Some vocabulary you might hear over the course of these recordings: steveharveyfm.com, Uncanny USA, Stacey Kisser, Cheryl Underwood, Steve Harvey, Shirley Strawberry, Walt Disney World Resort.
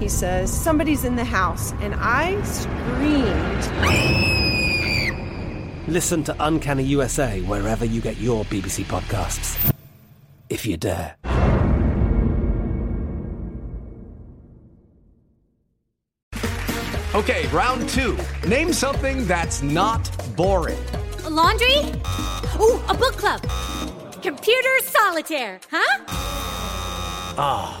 He says, somebody's in the house, and I screamed. Listen to Uncanny USA wherever you get your BBC podcasts, if you dare. Okay, round two. Name something that's not boring. A laundry? Ooh, a book club. Computer solitaire, huh? Ah.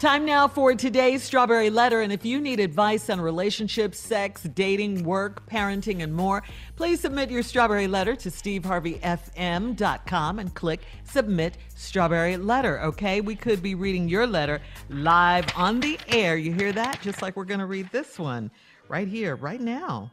Time now for today's Strawberry Letter. And if you need advice on relationships, sex, dating, work, parenting, and more, please submit your Strawberry Letter to steveharveyfm.com and click Submit Strawberry Letter, okay? We could be reading your letter live on the air. You hear that? Just like we're going to read this one right here, right now.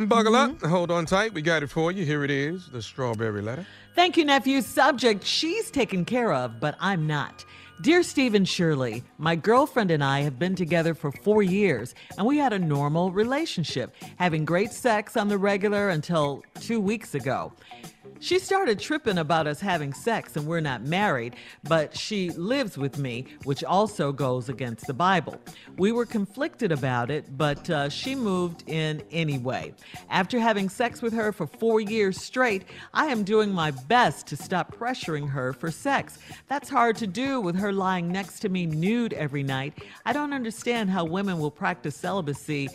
Buckle up. Hold on tight. We got it for you. Here it is, the Strawberry Letter. Thank you, nephew. Subject, she's taken care of, but I'm not. Dear Steve and Shirley, my girlfriend and I have been together for 4 years, and we had a normal relationship, having great sex on the regular until 2 weeks ago. She started tripping about us having sex, and we're not married, but she lives with me, which also goes against the Bible. We were conflicted about it, but she moved in anyway. After having sex with her for 4 years straight, I am doing my best to stop pressuring her for sex. That's hard to do with her lying next to me nude every night. I don't understand how women will practice celibacy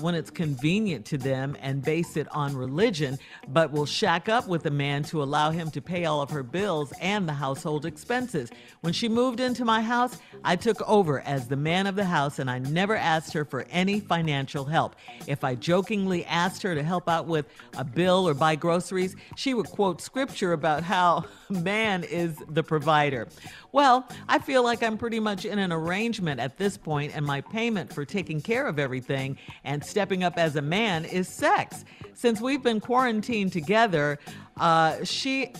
when it's convenient to them and base it on religion, but will shack up with a man to allow him to pay all of her bills and the household expenses. When she moved into my house, I took over as the man of the house, and I never asked her for any financial help. If I jokingly asked her to help out with a bill or buy groceries, she would quote scripture about how man is the provider. Well, I feel like I'm pretty much in an arrangement at this point, and my payment for taking care of everything and stepping up as a man is sex. Since we've been quarantined together, she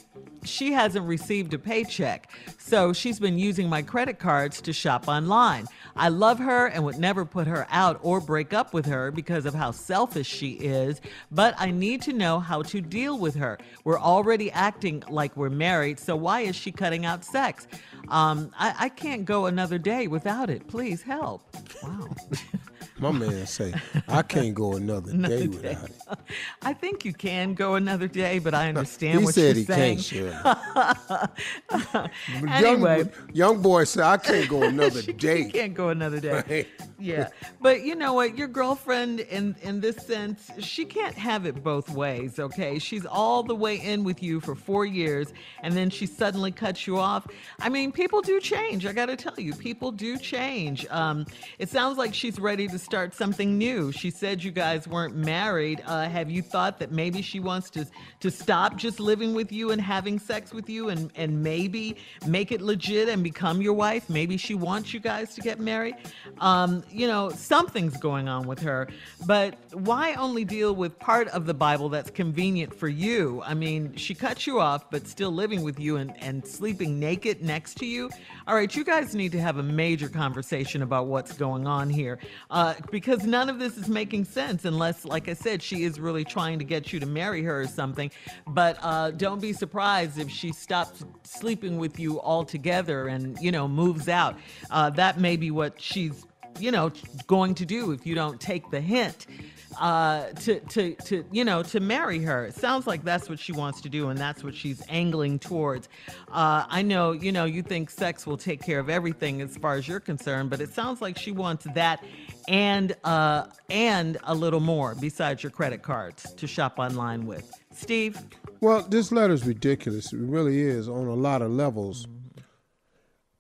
hasn't received a paycheck, so she's been using my credit cards to shop online. I love her and would never put her out or break up with her because of how selfish she is, but I need to know how to deal with her. We're already acting like we're married, so why is she cutting out sex? I can't go another day without it. Please help. Wow. My man say, I can't go another day without it. I think you can go another day, but I understand what you're saying. He said he can't, Shirley. Anyway. Young boy said, I can't go another day. You can't go another day. Yeah. But you know what? Your girlfriend, in this sense, she can't have it both ways, okay? She's all the way in with you for 4 years, and then she suddenly cuts you off. I mean, people do change. I got to tell you, people do change. It sounds like she's ready to start something new. She said you guys weren't married. Have you thought that maybe she wants to stop just living with you and having sex with you and maybe make it legit and become your wife? Maybe she wants you guys to get married. You know, something's going on with her. But why only deal with part of the Bible that's convenient for you? I mean, she cut you off, but still living with you and sleeping naked next to you. All right, you guys need to have a major conversation about what's going on here. Because none of this is making sense unless, like I said, she is really trying to get you to marry her or something. But don't be surprised if she stops sleeping with you altogether and, you know, moves out. That may be what she's, you know, going to do if you don't take the hint to marry her. It sounds like that's what she wants to do, and that's what she's angling towards. I know, you know, you think sex will take care of everything as far as you're concerned, but it sounds like she wants that and a little more besides your credit cards to shop online with. Steve? Well, this letter's ridiculous. It really is on a lot of levels.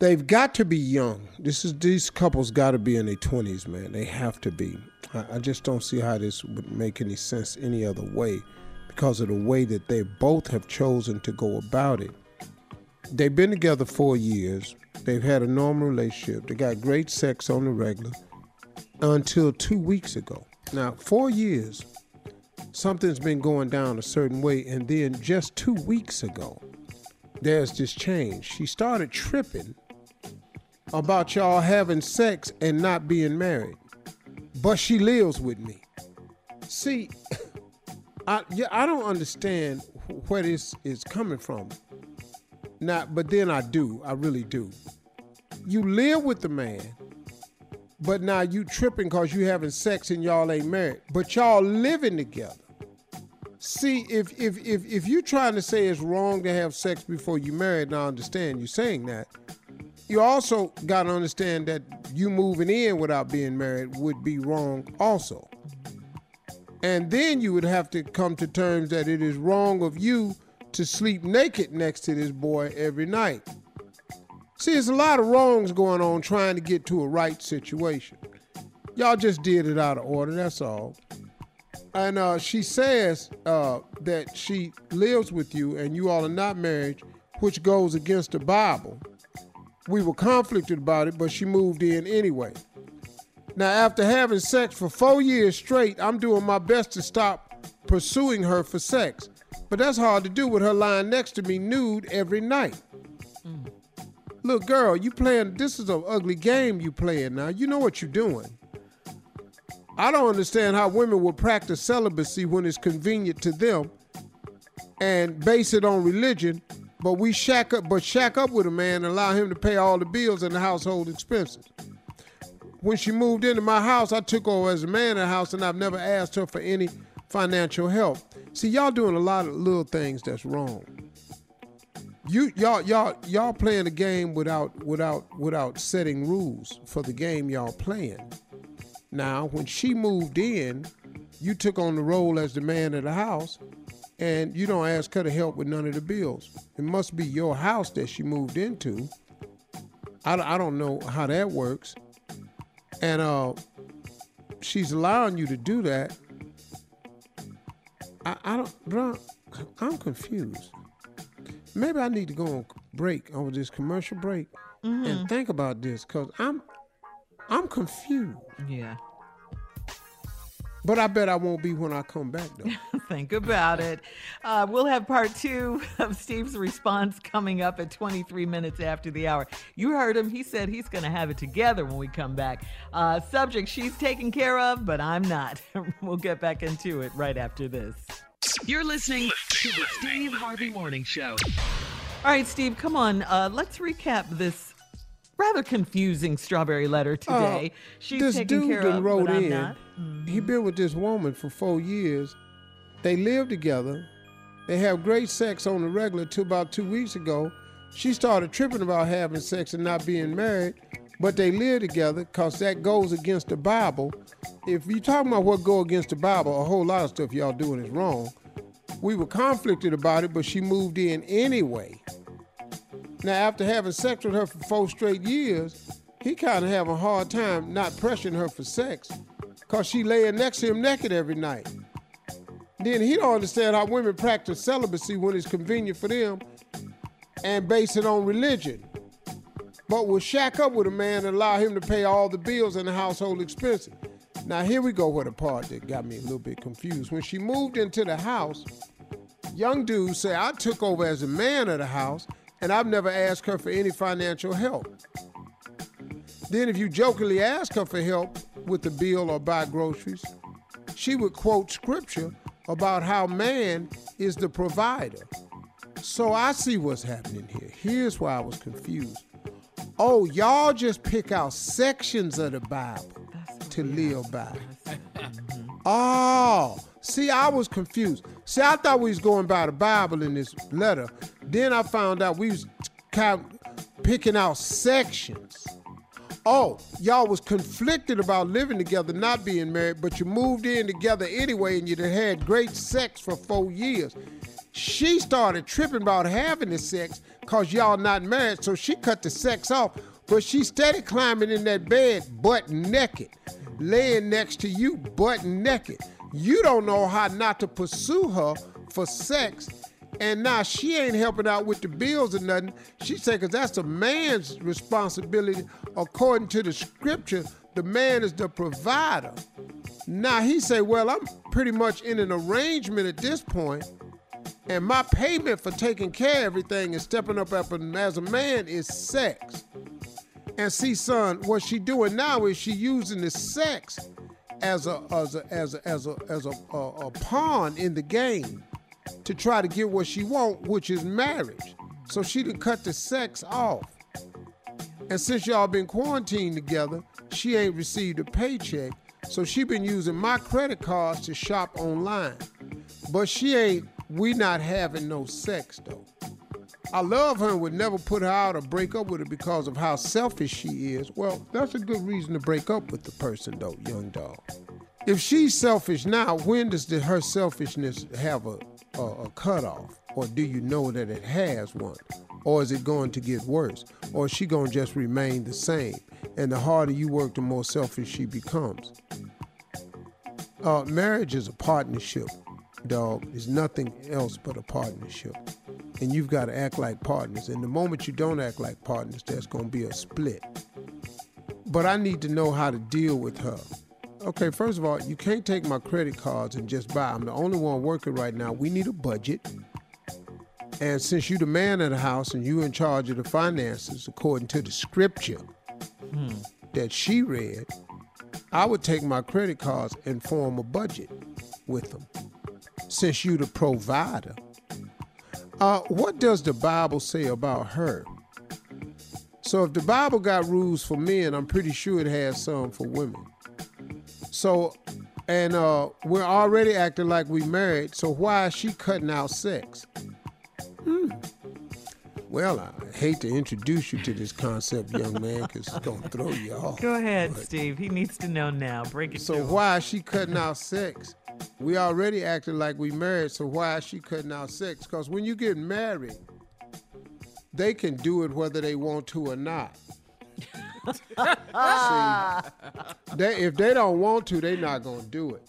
They've got to be young. These couples got to be in their 20s, man. They have to be. I just don't see how this would make any sense any other way because of the way that they both have chosen to go about it. They've been together 4 years. They've had a normal relationship. They got great sex on the regular until 2 weeks ago. Now, 4 years, something's been going down a certain way, and then just 2 weeks ago, there's this change. She started tripping about y'all having sex and not being married, but she lives with me. See, I don't understand where this is coming from. Now, but then I do. I really do. You live with the man, but now you tripping because you having sex and y'all ain't married, but y'all living together. See, if you're trying to say it's wrong to have sex before you married, and I understand you saying that, you also got to understand that you moving in without being married would be wrong also. And then you would have to come to terms that it is wrong of you to sleep naked next to this boy every night. See, there's a lot of wrongs going on trying to get to a right situation. Y'all just did it out of order, that's all. And she says that she lives with you and you all are not married, which goes against the Bible. We were conflicted about it, but she moved in anyway. Now, after having sex for 4 years straight, I'm doing my best to stop pursuing her for sex. But that's hard to do with her lying next to me nude every night. Mm. Look, girl, you playing, this is an ugly game you playing now. You know what you're doing. I don't understand how women will practice celibacy when it's convenient to them and base it on religion, but we shack up with a man and allow him to pay all the bills and the household expenses. When she moved into my house, I took over as a man in the house, and I've never asked her for any financial help. See, y'all doing a lot of little things that's wrong. Y'all playing a game without setting rules for the game y'all playing. Now, when she moved in, you took on the role as the man of the house, and you don't ask her to help with none of the bills. It must be your house that she moved into. I don't know how that works. And she's allowing you to do that. I'm confused. Maybe I need to go on break, on this commercial break, and think about this, because I'm confused. Yeah. But I bet I won't be when I come back, though. Think about it. We'll have part two of Steve's response coming up at 23 minutes after the hour. You heard him. He said he's going to have it together when we come back. Subject she's taken care of, but I'm not. We'll get back into it right after this. You're listening to the Steve Harvey Morning Show. All right, Steve, come on. Let's recap this rather confusing strawberry letter today. She's taken care of, but I'm not. He been with this woman for 4 years. They live together. They have great sex on the regular till about 2 weeks ago. She started tripping about having sex and not being married, but they live together because that goes against the Bible. If you're talking about what goes against the Bible, a whole lot of stuff y'all doing is wrong. We were conflicted about it, but she moved in anyway. Now, after having sex with her for 4 straight years, he kind of having a hard time not pressuring her for sex because she laying next to him naked every night. Then he don't understand how women practice celibacy when it's convenient for them and base it on religion, but will shack up with a man and allow him to pay all the bills and the household expenses. Now, here we go with a part that got me a little bit confused. When she moved into the house, young dude said, I took over as a man of the house, and I've never asked her for any financial help. Then if you jokingly ask her for help with the bill or buy groceries, she would quote scripture about how man is the provider. So I see what's happening here. Here's why I was confused. Oh, y'all just pick out sections of the Bible to live by. Oh, see, I was confused. See, I thought we was going by the Bible in this letter. Then I found out we was kind of picking out sections. Oh, y'all was conflicted about living together, not being married, but you moved in together anyway, and you done had great sex for 4 years. She started tripping about having the sex because y'all not married, so she cut the sex off, but she steady climbing in that bed butt naked, laying next to you butt naked. You don't know how not to pursue her for sex, and now she ain't helping out with the bills or nothing. She said, because that's a man's responsibility. According to the scripture, the man is the provider. Now he say, well, I'm pretty much in an arrangement at this point, and my payment for taking care of everything and stepping up as a man is sex. And see, son, what she doing now is she using the sex as a pawn in the game to try to get what she want, which is marriage. So she done cut the sex off. And since y'all been quarantined together, she ain't received a paycheck. So she been using my credit cards to shop online. But we not having no sex, though. I love her and would never put her out or break up with her because of how selfish she is. Well, that's a good reason to break up with the person, though, young dog. If she's selfish now, when does her selfishness have a cutoff? Or do you know that it has one? Or is it going to get worse? Or is she going to just remain the same? And the harder you work, the more selfish she becomes. Marriage is a partnership, dog. It's nothing else but a partnership. And you've got to act like partners. And the moment you don't act like partners, there's going to be a split. But I need to know how to deal with her. Okay, first of all, you can't take my credit cards and just buy. I'm the only one working right now. We need a budget. And since you're the man of the house and you're in charge of the finances, according to the scripture that she read, I would take my credit cards and form a budget with them. Since you're the provider. What does the Bible say about her? So if the Bible got rules for men, I'm pretty sure it has some for women. So, and we're already acting like we married, so why is she cutting out sex? Well, I hate to introduce you to this concept, young man, because it's going to throw you off. Go ahead, Steve. He needs to know now. Break it down. So why is she cutting out sex? We already acted like we married, so why is she cutting out sex? Because when you get married, they can do it whether they want to or not. See, if they don't want to, they not going to do it.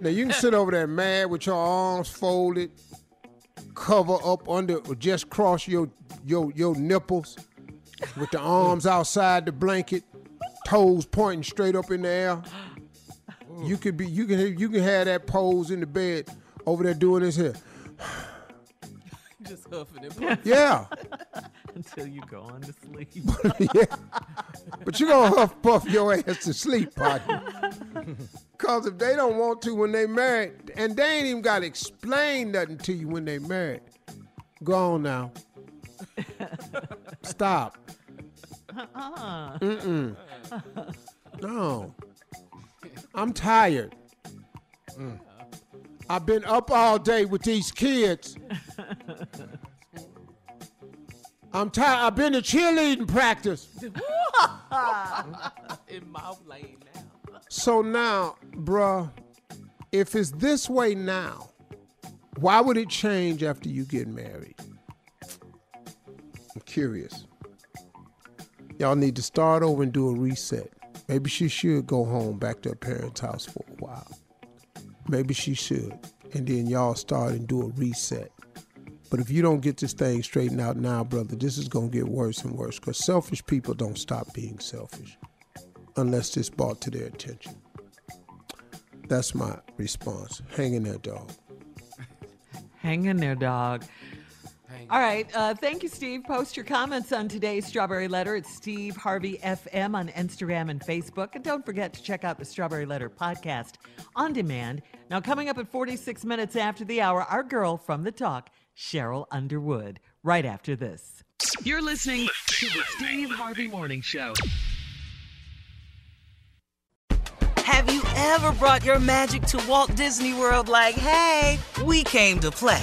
Now, you can sit over there mad with your arms folded, cover up under, or just cross your nipples with the arms outside the blanket, toes pointing straight up in the air. You can have that pose in the bed over there doing this here. Just huffing and puffing. Yeah. Until you go on to sleep. Yeah. But you're going to huff puff your ass to sleep, partner. Because if they don't want to when they married, and they ain't even got to explain nothing to you when they married. Go on now. Stop. No. I'm tired. I've been up all day with these kids. I'm tired. I've been to cheerleading practice. In my lane now. So now, bruh, if it's this way now, why would it change after you get married? I'm curious. Y'all need to start over and do a reset. Maybe she should go home back to her parents' house for a while. Maybe she should. And then y'all start and do a reset. But if you don't get this thing straightened out now, brother, this is going to get worse and worse, because selfish people don't stop being selfish unless it's brought to their attention. That's my response. Hang in there, dog. Hang in there, dog. All right. Thank you, Steve. Post your comments on today's Strawberry Letter at Steve Harvey FM on Instagram and Facebook. And don't forget to check out the Strawberry Letter podcast on demand. Now, coming up at 46 minutes after the hour, our girl from The Talk, Cheryl Underwood, right after this. You're listening to the Steve Harvey Morning Show. Have you ever brought your magic to Walt Disney World like, hey, we came to play?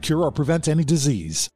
cure, or prevent any disease.